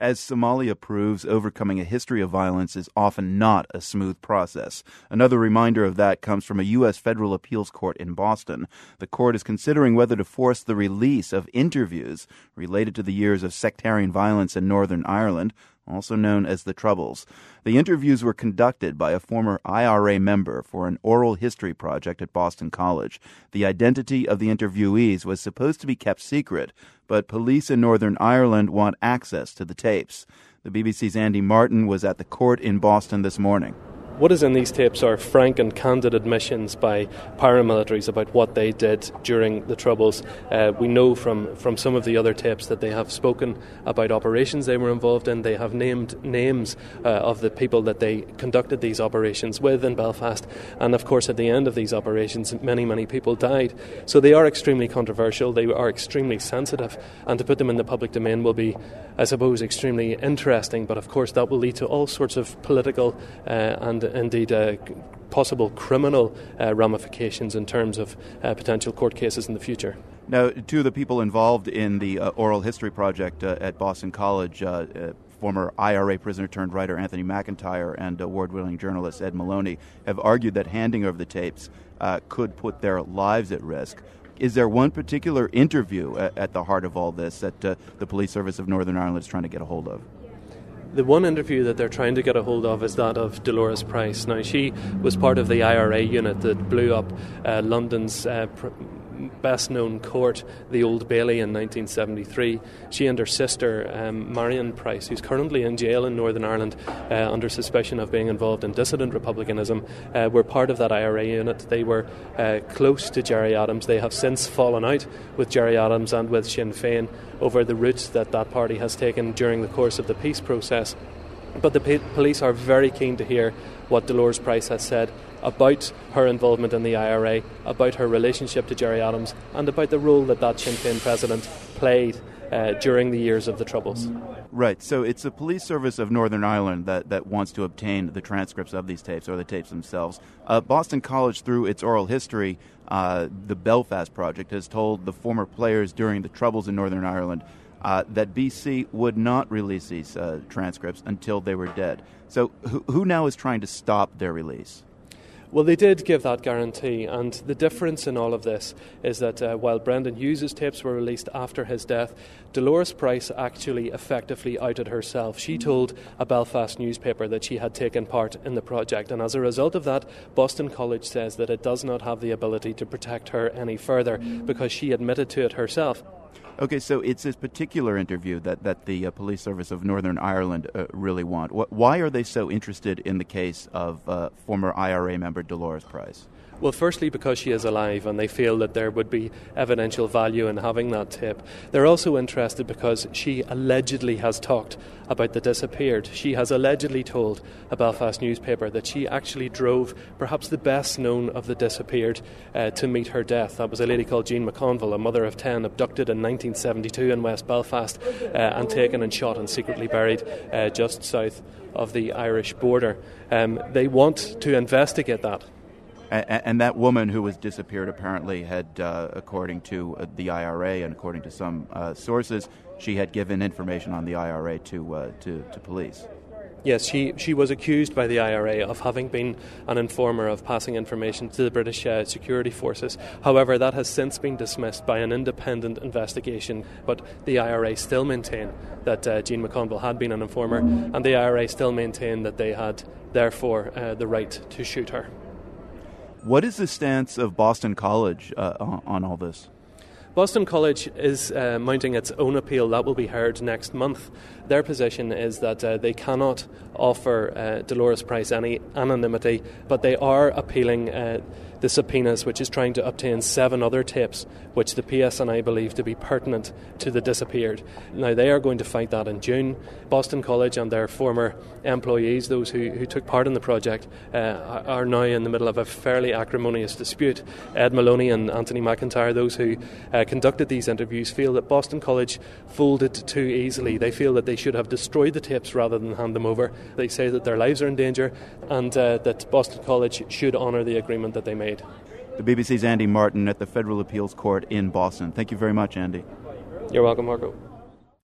As Somalia proves, overcoming a history of violence is often not a smooth process. Another reminder of that comes from a U.S. federal appeals court in Boston. The court is considering whether to force the release of interviews related to the years of sectarian violence in Northern Ireland, also known as the Troubles. The interviews were conducted by a former IRA member for an oral history project at Boston College. The identity of the interviewees was supposed to be kept secret, but police in Northern Ireland want access to the tapes. The BBC's Andy Martin was at the court in Boston this morning. What is in these tapes are frank and candid admissions by paramilitaries about what they did during the Troubles. We know from some of the other tapes that they have spoken about operations they were involved in. They have named names of the people that they conducted these operations with in Belfast. And of course, at the end of these operations, many, many people died. So they are extremely controversial. They are extremely sensitive. And to put them in the public domain will be, I suppose, extremely interesting. But of course, that will lead to all sorts of political and indeed possible criminal ramifications in terms of potential court cases in the future. Now, two of the people involved in the oral history project at Boston College, former IRA prisoner-turned-writer Anthony McIntyre and award-winning journalist Ed Maloney, have argued that handing over the tapes could put their lives at risk. Is there one particular interview at the heart of all this that the Police Service of Northern Ireland is trying to get a hold of? The one interview that they're trying to get a hold of is that of Dolores Price. Now, she was part of the IRA unit that blew up London's best-known court, the Old Bailey, in 1973. She and her sister, Marian Price, who's currently in jail in Northern Ireland under suspicion of being involved in dissident republicanism, were part of that IRA unit. They were close to Gerry Adams. They have since fallen out with Gerry Adams and with Sinn Féin over the routes that that party has taken during the course of the peace process. But the police are very keen to hear what Dolores Price has said about her involvement in the IRA, about her relationship to Gerry Adams, and about the role that that Sinn Féin president played during the years of the Troubles. Right, so it's the Police Service of Northern Ireland that wants to obtain the transcripts of these tapes, or the tapes themselves. Boston College, through its oral history, the Belfast Project, has told the former players during the Troubles in Northern Ireland that BC would not release these transcripts until they were dead. So who now is trying to stop their release? Well, they did give that guarantee, and the difference in all of this is that while Brendan Hughes's tapes were released after his death, Dolores Price actually effectively outed herself. She told a Belfast newspaper that she had taken part in the project, and as a result of that, Boston College says that it does not have the ability to protect her any further because she admitted to it herself. Okay, so it's this particular interview that the Police Service of Northern Ireland really want. Why are they so interested in the case of former IRA member Dolores Price? Well, firstly, because she is alive and they feel that there would be evidential value in having that tape. They're also interested because she allegedly has talked about the disappeared. She has allegedly told a Belfast newspaper that she actually drove perhaps the best known of the disappeared to meet her death. That was a lady called Jean McConville, a mother of 10, abducted in 1972 in West Belfast and taken and shot and secretly buried just south of the Irish border. They want to investigate that. And that woman who was disappeared apparently had, according to the IRA and according to some sources, she had given information on the IRA to police. Yes, she was accused by the IRA of having been an informer, of passing information to the British security forces. However, that has since been dismissed by an independent investigation. But the IRA still maintain that Jean McConville had been an informer, and the IRA still maintain that they had, therefore, the right to shoot her. What is the stance of Boston College on all this? Boston College is mounting its own appeal. That will be heard next month. Their position is that they cannot offer Dolores Price any anonymity, but they are appealing the subpoenas, which is trying to obtain 7 other tapes, which the PSNI believe to be pertinent to the disappeared. Now, they are going to fight that in June. Boston College and their former employees, those who took part in the project, are now in the middle of a fairly acrimonious dispute. Ed Maloney and Anthony McIntyre, those who conducted these interviews, feel that Boston College folded too easily. They feel that they should have destroyed the tapes rather than hand them over. They say that their lives are in danger and that Boston College should honour the agreement that they made. The BBC's Andy Martin at the Federal Appeals Court in Boston. Thank you very much, Andy. You're welcome, Marco.